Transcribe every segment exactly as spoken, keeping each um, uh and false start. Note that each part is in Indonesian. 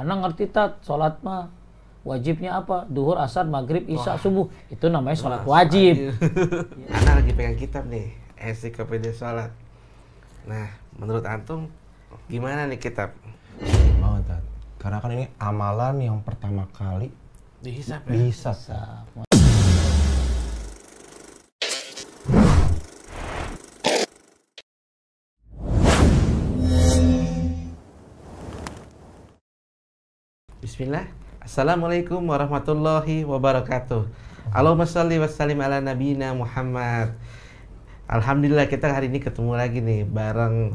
Anak ngerti tat, sholat mah wajibnya apa? Duhur, asar, maghrib, isya, oh. subuh. Itu namanya sholat Mas, wajib. Ya. Anak lagi pegang kitab nih, Ensiklopedi Shalat. Nah, menurut antum gimana nih kitab? Banget, Tat. Karena kan ini amalan yang pertama kali dihisab ya? Dihisab. Bismillah. Assalamualaikum warahmatullahi wabarakatuh. Allahumma shalli wa sallim ala nabiyina Muhammad. Alhamdulillah kita hari ini ketemu lagi nih bareng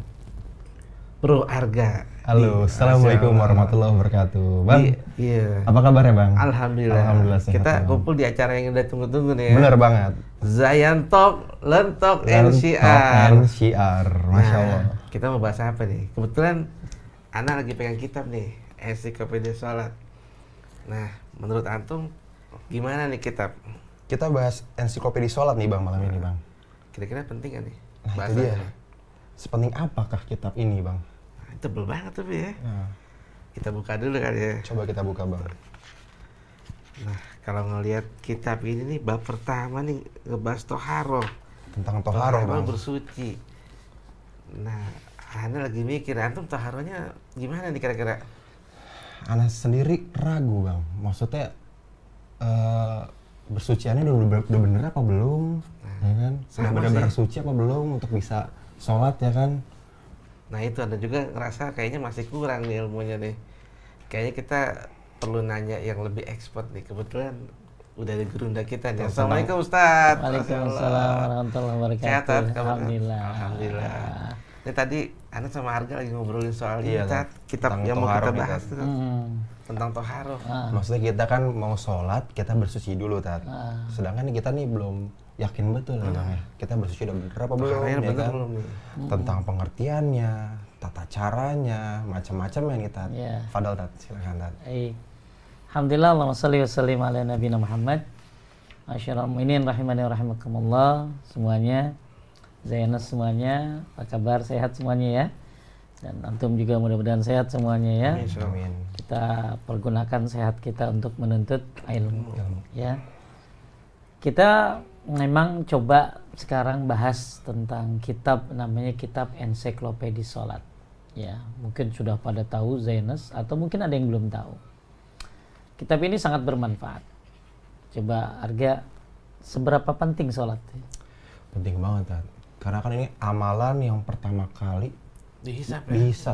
Bro Arga. Halo, assalamualaikum warahmatullahi wabarakatuh. Bang, iya. Apa kabarnya Bang? Alhamdulillah. Alhamdulillah kita kumpul di acara yang udah tunggu-tunggu nih ya. Bener banget. Zayan Talk, Lentok in Syiar. Lentok in Syiar, Masya Allah. Nah, kita mau bahas apa nih? Kebetulan anak lagi pegang kitab nih, Ensiklopedi Shalat. Nah, menurut antum gimana nih kitab? Kita bahas Ensiklopedi Shalat nih Bang malam ini Bang. Kira-kira penting kan nih? Nah, bahas itu dia. Nih. Sepenting apakah kitab ini Bang? Tebel banget tapi ya. Nah. Kita buka dulu kali ya. Coba kita buka Bang. Nah, kalau ngelihat kitab ini nih bab pertama nih ngebahas Toharoh. Tentang Toharoh Bang. Bersuci. Nah, Ana lagi mikir antum Toharohnya gimana nih kira-kira? Ana sendiri ragu Bang. Maksudnya uh, bersuciannya udah, udah bener apa belum? Nah, ya kan? Sudah benar-benar suci apa belum untuk bisa sholat ya kan? Nah itu ada juga ngerasa kayaknya masih kurang nih ilmunya nih. Kayaknya kita perlu nanya yang lebih expert nih. Kebetulan udah ada gerunda kita nih. Assalamualaikum Ustadz. Waalaikumsalam warahmatullahi wabarakatuh. Alhamdulillah. Alhamdulillah. Ini tadi Ana sama Arga lagi ngobrolin soal iya, kita, kitab yang mau kita bahas itu. Hmm. Tentang Toharoh. Ah. Maksudnya kita kan mau sholat, kita bersuci dulu Tat. Ah. Sedangkan kita nih belum yakin betul hmm. Bang ya, kita bersuci udah bener apa belum ya kan? Belum. Tentang pengertiannya, tata caranya, macam-macam ya nih Tat. Yeah. Fadal Tat, silahkan Tat. Hey. Alhamdulillah, Allahumma salli wa sallim ala nabiyina Muhammad. Asyarul mu'minin rahimani wa rahimakumullah semuanya. Zainas semuanya, apa kabar, sehat semuanya ya. Dan antum juga mudah-mudahan sehat semuanya ya. Amin. Kita pergunakan sehat kita untuk menuntut ilmu ya. Kita memang coba sekarang bahas tentang kitab namanya kitab Ensiklopedi Shalat ya, mungkin sudah pada tahu Zainus atau mungkin ada yang belum tahu. Kitab ini sangat bermanfaat. Coba Arga, seberapa penting sholat? Penting banget Tad. Karena kan ini amalan yang pertama kali dihisab ya? Dihisab.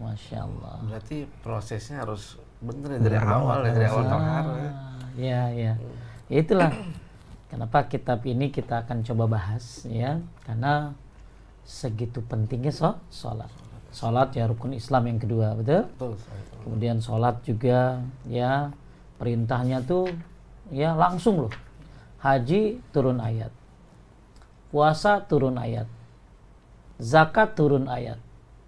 Masya Allah. Berarti prosesnya harus bener, bener dari awal, awal ya, dari awal Toharoh ya. Ya, ya. Ya itulah kenapa kitab ini kita akan coba bahas ya, karena segitu pentingnya sholat. Sholat ya rukun Islam yang kedua, betul? Betul. Kemudian sholat juga ya perintahnya tuh ya langsung loh. Haji turun ayat, puasa turun ayat, zakat turun ayat.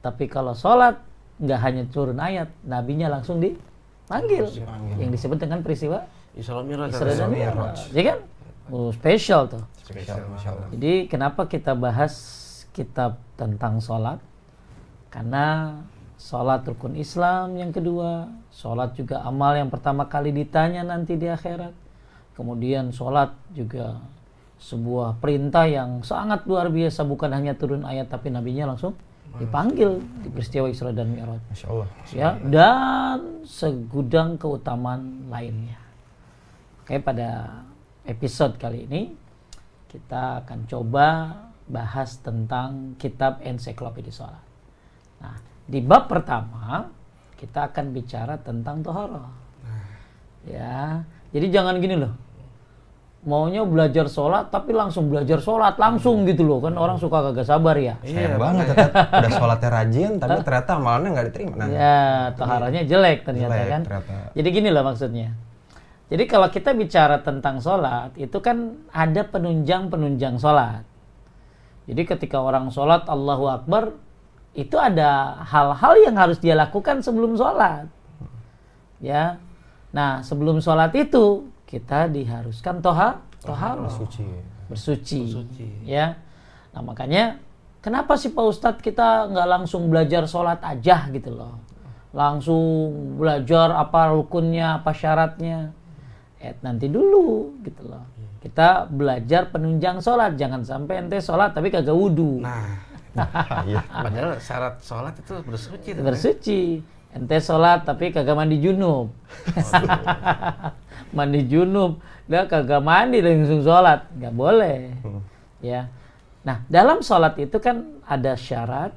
Tapi kalau sholat nggak hanya turun ayat, nabinya langsung dipanggil, yang disebut dengan peristiwa Isra Mi'raj. Ya kan? Oh, spesial tuh. Spesial, jadi kenapa kita bahas kitab tentang sholat? Karena sholat rukun Islam yang kedua, sholat juga amal yang pertama kali ditanya nanti di akhirat. Kemudian sholat juga sebuah perintah yang sangat luar biasa, bukan hanya turun ayat tapi nabinya langsung dipanggil di peristiwa Isra dan Mi'raj. Masya Allah. Ya, dan segudang keutamaan lainnya. Oke, pada episode kali ini kita akan coba bahas tentang kitab Ensiklopedi Shalat. Nah, di bab pertama kita akan bicara tentang Toharoh. Ya, jadi jangan gini loh. Maunya belajar sholat tapi langsung belajar sholat langsung gitu loh kan, orang suka kagak sabar ya. Iya banget. Udah sholatnya rajin tapi ternyata amalannya nggak diterima. Nah, ya, Toharohnya jelek ternyata jelek, kan. Ternyata. Jadi gini loh maksudnya. Jadi kalau kita bicara tentang sholat, itu kan ada penunjang-penunjang sholat. Jadi ketika orang sholat, Allahu Akbar, itu ada hal-hal yang harus dia lakukan sebelum sholat. Ya, nah sebelum sholat itu, kita diharuskan toha, toharoh, bersuci. bersuci. bersuci. Ya, nah makanya, kenapa sih Pak Ustadz kita nggak langsung belajar sholat aja gitu loh. langsung belajar apa rukunnya, apa syaratnya. Eh, nanti dulu gitu loh. Kita belajar penunjang sholat, jangan sampai ente sholat tapi kagak wudu. Nah, iya. Padahal syarat sholat itu bersuci. Bersuci. Ya? Ente sholat tapi kagak mandi junub. Mandi junub, dah kagak mandi langsung sholat, nggak boleh. Hmm. Ya. Nah, dalam sholat itu kan ada syarat,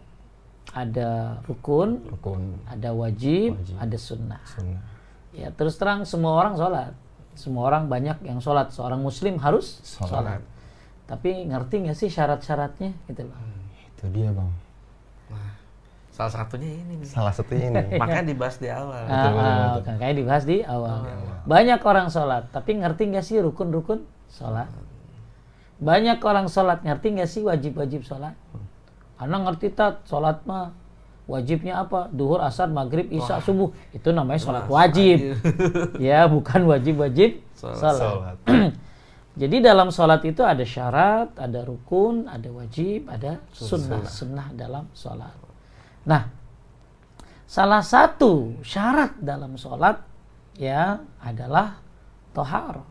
ada rukun, rukun. Ada wajib, wajib, ada sunnah. sunnah. Ya, terus terang semua orang sholat. Semua orang banyak yang sholat, seorang muslim harus sholat. sholat. Tapi ngerti nggak sih syarat-syaratnya gitu loh? Hmm, itu dia bang. Nah, salah satunya ini. Nih. Salah satunya ini. Makanya dibahas di awal. Ah, betul, ah, betul. Makanya dibahas di awal. Oh, banyak orang sholat, tapi ngerti nggak sih rukun-rukun sholat? Banyak orang sholat, ngerti nggak sih wajib-wajib sholat? Anak ngerti tak sholat mah? Wajibnya apa? Duhur, asar, maghrib, isya, oh. subuh. Itu namanya sholat wajib. Ya, bukan wajib-wajib sholat. Jadi dalam sholat itu ada syarat, ada rukun, ada wajib, ada sunnah. Sunnah dalam sholat. Nah, salah satu syarat dalam sholat ya adalah tohar.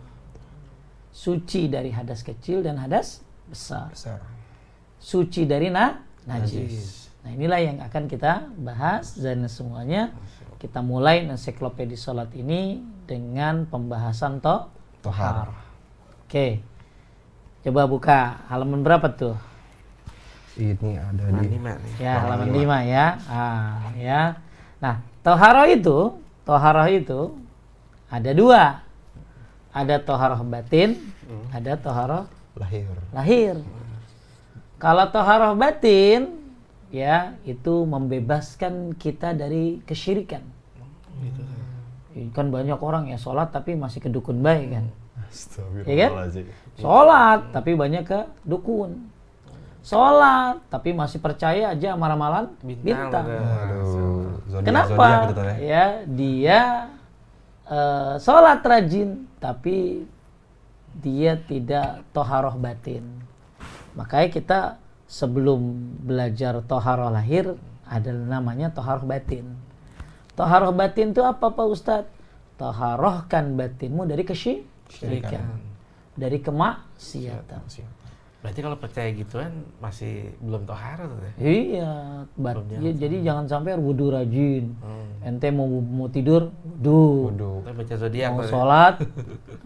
Suci dari hadas kecil dan hadas besar. besar. Suci dari na, najis. najis. Nah, inilah yang akan kita bahas dan semuanya. Kita mulai ensiklopedi sholat ini dengan pembahasan to tohar. Oke, coba buka halaman berapa tuh? Ini ada di ya halaman lima ya. Ah, ya. Nah, toharoh itu, toharoh itu ada dua. Ada toharoh batin, hmm. ada toharoh lahir. Lahir. Hmm. Kalau toharoh batin ya, itu membebaskan kita dari kesyirikan. Hmm. Kan banyak orang ya sholat tapi masih ke dukun bae kan. Astagfirullah. Ya kan? Sholat tapi banyak ke dukun. Sholat tapi masih percaya aja sama ramalan bintang. bintang. Aduh. Zodiac, kenapa? Zodiac ya. ya dia uh, sholat rajin tapi dia tidak toharoh batin. Makanya kita sebelum belajar toharoh lahir, ada namanya toharoh batin. Toharoh batin itu apa Pak Ustadz? Toharohkan batinmu dari kesyirikan, dari kemaksiatan. Berarti kalau percaya gituan masih belum toharoh tuh ya? Iya, bat- ya, jadi jangan sampai wudu rajin. Hmm. Ente mau mau tidur, wudu. Baca zodiak. Mau sholat,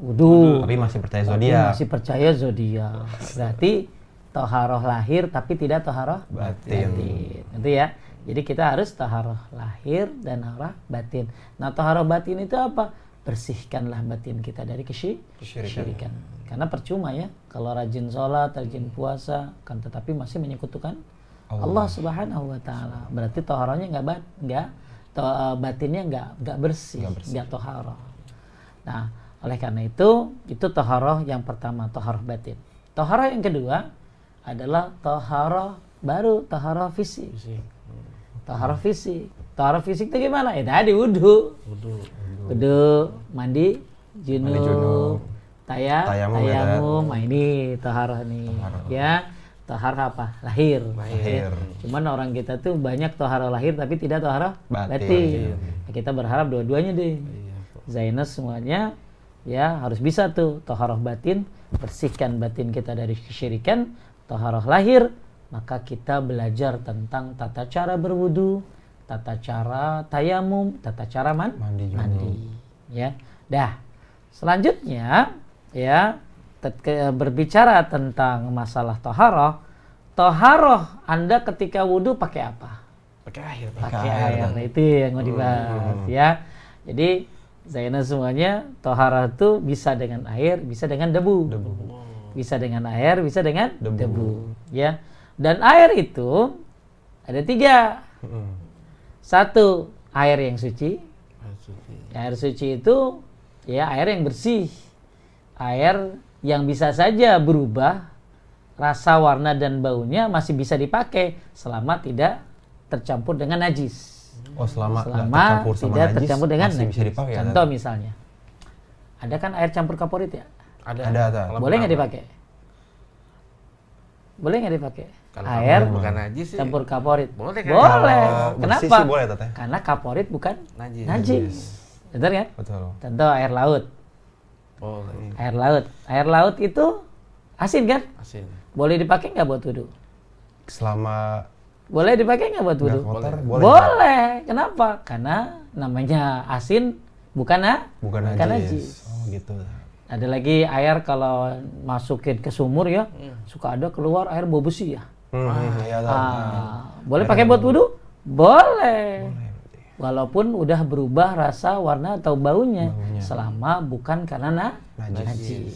wudu. Tapi masih percaya zodiak. Masih percaya zodiak. Berarti toharoh lahir tapi tidak toharoh batin. batin. Itu ya. Jadi kita harus toharoh lahir dan toharoh batin. Nah, toharoh batin itu apa? Bersihkanlah batin kita dari kesyirikan. Karena percuma ya kalau rajin sholat, rajin puasa kan tetapi masih menyekutukan Allah, Allah Subhanahu wa taala. Berarti toharohnya enggak bat, enggak to, uh, batinnya enggak enggak bersih, enggak toharoh. Nah, oleh karena itu itu toharoh yang pertama, toharoh batin. Toharoh yang kedua adalah toharoh baru, toharoh fisik. Toharoh fisik. Toharoh fisik itu gimana? Ya tadi wudu. Wudu, mandi junub, tayam, tayamum. Nah, ini toharoh nih. Toharoh. Ya, toharoh apa? Lahir. Lahir. Cuman orang kita tuh banyak toharoh lahir tapi tidak toharoh batin. Nah, kita berharap dua-duanya deh. Zainus semuanya ya harus bisa tuh toharoh batin, bersihkan batin kita dari kesyirikan. Toharoh lahir, maka kita belajar tentang tata cara berwudu, tata cara tayamum, tata cara man? mandi, mandi. Ya, dah. Selanjutnya, ya te- berbicara tentang masalah toharoh. Toharoh Anda ketika wudu pakai apa? Pakai air. Pakai air. Nah, itu yang mau dibahas. Hmm. Ya, jadi Zainal semuanya toharoh itu bisa dengan air, bisa dengan debu. debu. Bisa dengan air, bisa dengan debu. debu, ya. Dan air itu ada tiga. Satu, air yang suci. Air suci. Air suci itu ya air yang bersih, air yang bisa saja berubah rasa, warna dan baunya masih bisa dipakai selama tidak tercampur dengan najis. Oh, selama, selama tercampur sama tidak najis, tercampur dengan masih najis. Bisa dipakai. Contoh ya, misalnya, ada kan air campur kaporit ya? Ada, ada, ada. Boleh nggak dipakai? Boleh nggak dipakai? Kalau air bukan najis sih. Campur kaporit. Boleh kan? Boleh. Kenapa? Boleh, karena kaporit bukan najis. Najis. Betul kan? Betul. Contoh air laut. Boleh. Air laut. Air laut itu asin kan? Asin. Boleh dipakai nggak buat wudhu? Selama boleh dipakai nggak buat wudhu? Boleh. Boleh. Boleh. Kenapa? Karena namanya asin bukan ha? Bukan najis. Oh gitu. Ada lagi air kalau masukin ke sumur ya, hmm. suka ada keluar air bau besi ya. Hmm, ah, ya ah, boleh air pakai buat wudhu? Boleh. Boleh. Walaupun udah berubah rasa, warna atau baunya, baunya. Selama bukan karena na? najis. najis.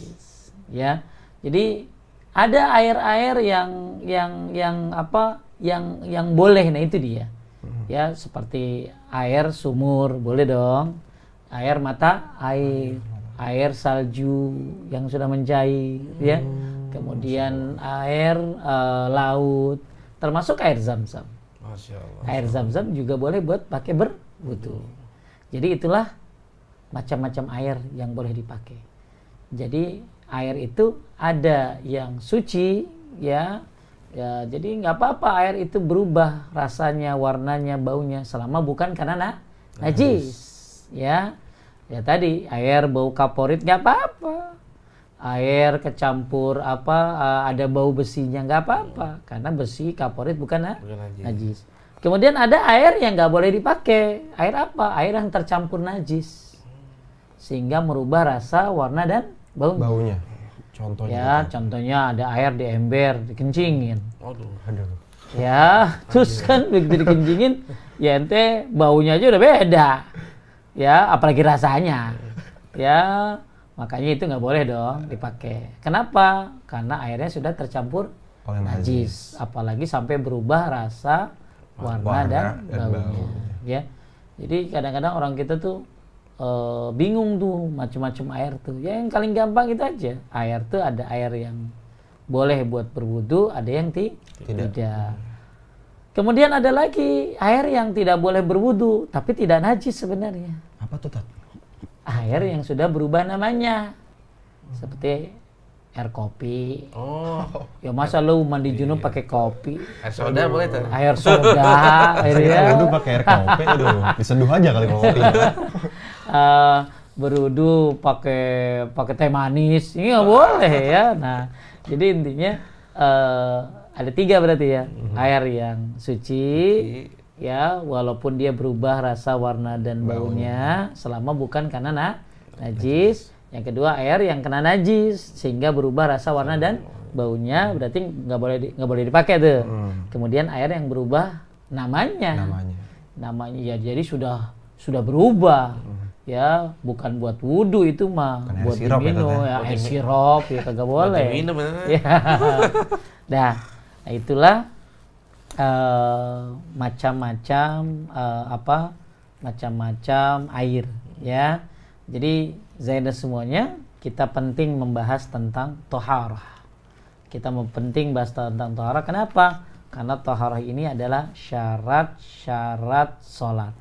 Ya. Jadi ada air-air yang yang yang apa? Yang yang boleh, nah itu dia. Hmm. Ya, seperti air sumur, boleh dong. Air mata air. Hmm. Air salju yang sudah mencair, hmm, ya, kemudian air uh, laut, termasuk air zam-zam. Air zam-zam juga boleh buat pakai berwudu. Hmm. Jadi itulah macam-macam air yang boleh dipakai. Jadi air itu ada yang suci, ya, ya jadi nggak apa-apa air itu berubah rasanya, warnanya, baunya, selama bukan karena na najis, ya. Ya tadi air bau kaporit nggak apa-apa, air kecampur apa ada bau besinya nggak apa-apa, karena besi kaporit bukan, bukan najis. najis. Kemudian ada air yang nggak boleh dipakai, air apa? Air yang tercampur najis, sehingga merubah rasa, warna dan bau. Baunya. Contohnya. Ya, itu. Contohnya ada air di ember dikencingin. Aduh, aduh. Ya, aduh. Terus kan begitu dikencingin, ya ente baunya aja udah beda. Ya, apalagi rasanya. Ya, makanya itu nggak boleh dong dipakai. Kenapa? Karena airnya sudah tercampur oleh najis. Apalagi sampai berubah rasa, warna, warna dan bau. Ya. Jadi kadang-kadang orang kita tuh e, bingung tuh macam-macam air tuh. Ya yang paling gampang itu aja. Air tuh ada air yang boleh buat berwudu, ada yang ti tidak. tidak. Kemudian ada lagi air yang tidak boleh berwudu, tapi tidak najis sebenarnya. Apa tuh, Tat? Air yang sudah berubah namanya. Seperti air kopi. Oh. Ya masa lu mandi junub iya. pakai kopi? Air soda boleh, Tat? Air soda. Air itu pakai air kopi, aduh. Diseduh aja kali kopi. uh, berudu pakai pakai teh manis. Ini nggak boleh ya. Nah, jadi intinya... Uh, ada tiga berarti ya, mm-hmm. air yang suci, suci, ya walaupun dia berubah rasa, warna dan baunya, baunya. Selama bukan karena na, najis. najis. Yang kedua air yang kena najis sehingga berubah rasa, warna dan baunya, berarti nggak boleh nggak boleh dipakai tuh. Mm. Kemudian air yang berubah namanya, namanya, namanya ya jadi sudah sudah berubah. Mm. Ya, bukan buat wudu itu mah, bukan buat diminum ya, air sirop ya kagak boleh. Diminum ya. Nah, itulah uh, macam-macam uh, apa? Macam-macam air ya. Jadi Zainah semuanya kita penting membahas tentang thaharah. Kita penting bahas tentang thaharah. Kenapa? Karena thaharah ini adalah syarat-syarat salat.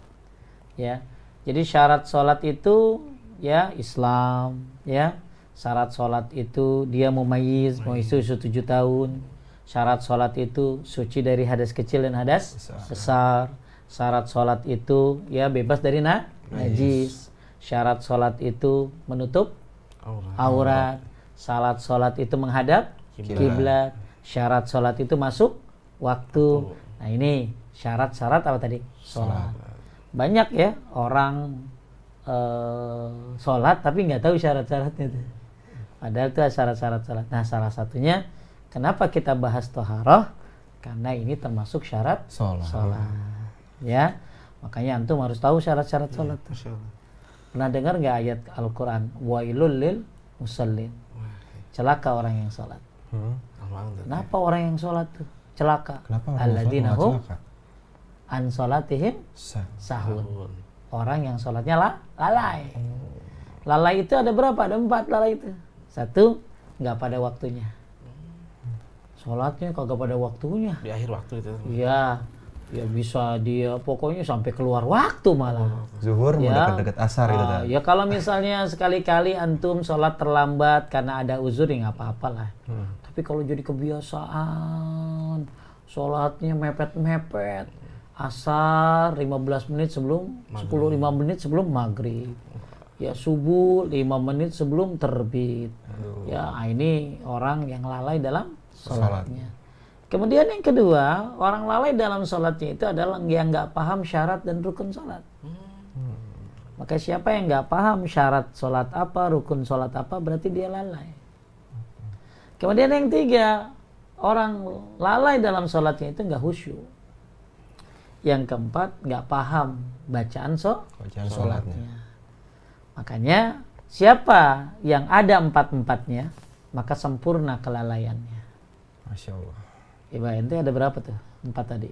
Ya. Jadi syarat sholat itu ya Islam, ya syarat sholat itu dia mumayyiz, mumayyiz itu tujuh tahun. Syarat sholat itu suci dari hadas kecil dan hadas besar. besar. Syarat sholat itu ya bebas dari na najis. Syarat sholat itu menutup aurat. aurat. Syarat sholat itu menghadap kiblat. Syarat sholat itu masuk waktu. Oh. Nah ini syarat-syarat apa tadi? Sholat. Banyak ya orang uh, sholat tapi nggak tahu syarat-syaratnya tuh. Padahal itu syarat-syarat sholat. Nah salah satunya kenapa kita bahas thaharah, karena ini termasuk syarat sholat. sholat. Ya makanya antum harus tahu syarat-syarat sholat. Ya, pernah dengar nggak ayat Al-Quran wailul lil musallin, celaka orang yang sholat. Hmm. Kenapa orang yang sholat tuh celaka? Alladzina hum an sholatihim sahun. Orang yang sholatnya lah, lalai. Lalai itu ada berapa? Ada empat lalai itu. Satu, nggak pada waktunya. Sholatnya kagak pada waktunya. Di akhir waktu itu. Iya. Ya bisa dia pokoknya sampai keluar waktu malah. Zuhur mau ya, dekat-dekat asar gitu. Uh, ya kalau misalnya sekali-kali antum sholat terlambat karena ada uzur ya nggak apa-apalah. Hmm. Tapi kalau jadi kebiasaan, sholatnya mepet-mepet. Asar lima belas menit sebelum, sepuluh lima menit sebelum maghrib. Ya subuh lima menit sebelum terbit. Aduh. Ya ini orang yang lalai dalam sholatnya. Kemudian yang kedua, orang lalai dalam sholatnya itu adalah yang nggak paham syarat dan rukun sholat. Hmm. Maka siapa yang nggak paham syarat sholat apa, rukun sholat apa, berarti dia lalai. Kemudian yang tiga, orang lalai dalam sholatnya itu nggak khusyuk. Yang keempat, nggak paham bacaan so, bacaan sholatnya. sholatnya. Makanya siapa yang ada empat-empatnya, maka sempurna kelalaiannya. Masya Allah. Iba ente ada berapa tuh? Empat tadi.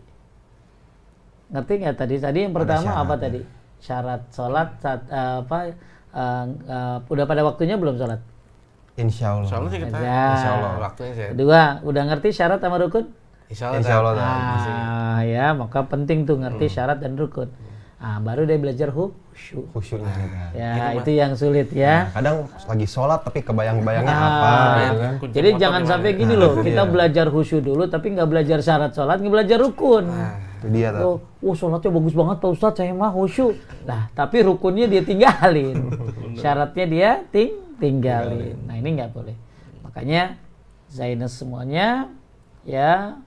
Ngerti nggak tadi? Tadi yang pertama apa ya. tadi? Syarat sholat, saat, uh, apa, uh, uh, udah pada waktunya belum sholat? Insya Allah. Insya Allah sih kita. Ya. Insya Allah. Waktunya sih. Kedua, udah ngerti syarat sama rukun? Insya Allah. Insya Allah. Ah, ya, maka penting tuh ngerti hmm. syarat dan rukun. Ah, baru dia belajar khusyuk. Khusyuknya. Nah, ya, gitu, itu yang sulit ya. Nah, kadang lagi sholat tapi kebayang-bayangnya nah, apa. Ya. Jadi jangan sampai ya. gini nah, loh, kita iya. belajar khusyuk dulu tapi nggak belajar syarat sholat, nggak belajar rukun. Nah, itu dia. Oh, oh, sholatnya bagus banget Pak Ustadz, saya mah khusyuk. Nah, tapi rukunnya dia tinggalin. Syaratnya dia ting tinggalin. tinggalin. Nah, ini nggak boleh. Makanya, Zainus semuanya, ya...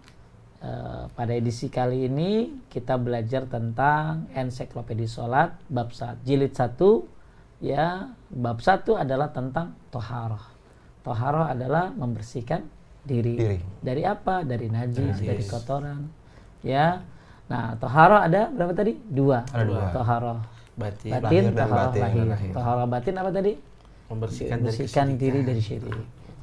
Uh, pada edisi kali ini kita belajar tentang Ensiklopedi Shalat bab satu jilid satu ya. Bab satu adalah tentang Toharoh. Toharoh adalah membersihkan diri. diri. Dari apa? Dari najis, nah, dari yes. kotoran ya. Nah, Toharoh ada berapa tadi? Dua. Ada dua. Toharoh batin, batin Toharoh lahir. lahir. Toharoh batin apa tadi? Membersihkan, membersihkan dari diri dari syirik.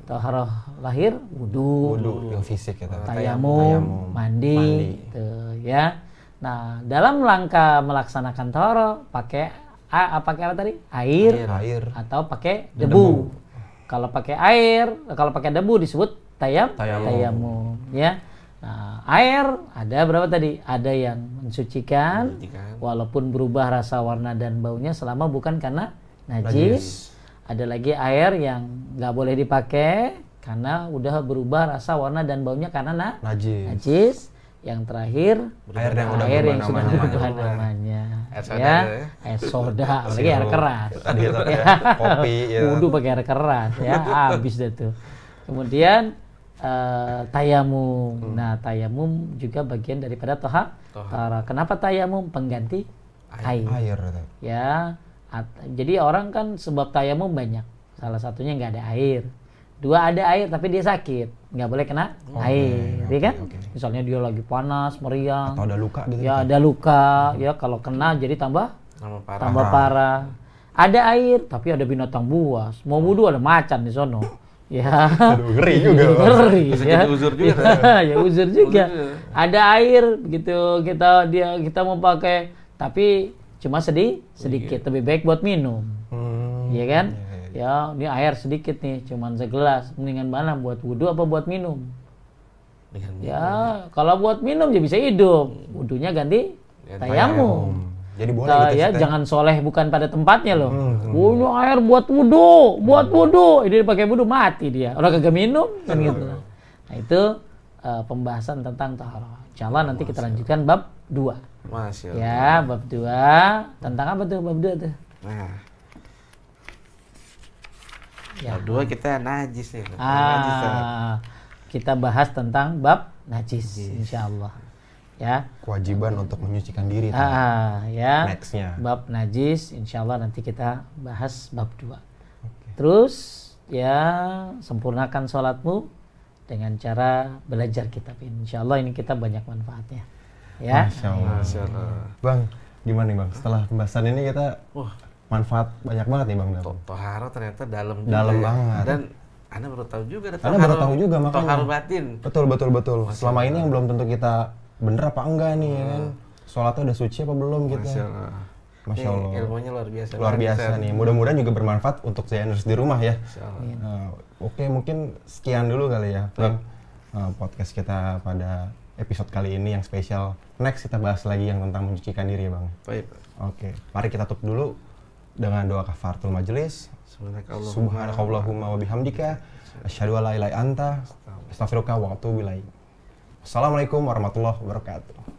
Toharoh lahir, wudu, yang fisik ya, tayamum, mandi, mandi. Tuh, ya. Nah, dalam langkah melaksanakan toharoh pakai a, pakai apa tadi? Air, air. atau pakai debu. debu. Kalau pakai air, kalau pakai debu disebut tayam, tayamum, ya. Nah, air ada berapa tadi? Ada yang mensucikan, mensucikan. walaupun berubah rasa, warna dan baunya selama bukan karena najis. najis. Ada lagi air yang nggak boleh dipakai karena udah berubah rasa, warna dan baunya karena na najis. najis. Yang terakhir air yang, udah air yang sudah berubah namanya, air soda, ya. air soda, lagi air keras, ya. kopi, ya. wudu pakai air keras, ya habis deh tuh. Kemudian uh, tayamum, hmm. nah tayamum juga bagian daripada toha. toha. Kenapa tayamum? Pengganti air, air. air. ya. At, jadi orang kan sebab tayamum banyak, salah satunya nggak ada air, dua ada air tapi dia sakit, nggak boleh kena oh, air, okay, ya kan? Okay. Misalnya dia lagi panas, meriang, atau ada luka, gitu, ya gitu. ada luka, hmm. ya kalau kena jadi tambah parah. tambah parah, ada air tapi ada binatang buas, mau wudu ada macan di sono, ya Aduh, ngeri juga, ngeri, ya. uzur juga, ya uzur juga, ada air gitu kita dia kita mau pakai tapi cuma sedih sedikit, lebih baik buat minum, hmm, ya kan? Ya, ya. ya, ini air sedikit nih, cuman segelas, mendingan mana? Buat wudhu apa buat minum? Dengan ya, minum. Kalau buat minum ya bisa hidup, wudhunya ganti ya, tayamum. Jadi boleh nah, gitu, ya, kita... jangan soleh bukan pada tempatnya loh. Hmm, Bunuh hmm. air buat wudhu, buat wudhu, ini dipakai wudhu mati dia, orang kagak minum kan gitu. Nah itu uh, pembahasan tentang taharah. Insyaallah nanti kita lanjutkan bab dua. Masya Allah. Ya, bab dua. Tentang apa tuh bab dua tuh? Nah. Ya. Bab dua kita najis nih. Ah, najis, kita bahas tentang bab najis, najis. insyaallah. Ya. Kewajiban hmm. untuk menyucikan diri. Ah, tadi. ya. Next-nya. Bab najis, insyaallah nanti kita bahas bab dua. Okay. Terus, ya, sempurnakan sholatmu dengan cara belajar kitab ini. Insyaallah ini kita banyak manfaatnya. Ya. Masya Allah. Masya Allah. Bang, gimana nih Bang? Setelah pembahasan ini kita wah, manfaat banyak banget nih Bang. Toharoh ternyata dalam dalam juga, banget. Dan Anda baru tahu juga ada Anda baru tahu juga makanya. Toharoh batin. Betul, betul, betul. Masya Selama Allah. ini yang belum tentu kita bener apa enggak nih ya kan. Sholatnya udah suci apa belum kita. Masya Allah. Masya Allah. Ini ilmunya luar biasa. Luar biasa bisa. nih. Mudah-mudahan juga bermanfaat untuk Zayaners di rumah ya. Masya Allah. Uh, Oke, okay, mungkin sekian dulu kali ya Bang. Uh, podcast kita pada episode kali ini yang spesial. Next kita bahas lagi yang tentang mencucikan diri ya Bang. Baik. Oke, mari kita tutup dulu dengan doa kafaratul majelis. Subhanakallahumma wa bihamdika asyhadu an la ilaha illa anta astaghfiruka wa atubu ilaik. Assalamualaikum warahmatullahi wabarakatuh.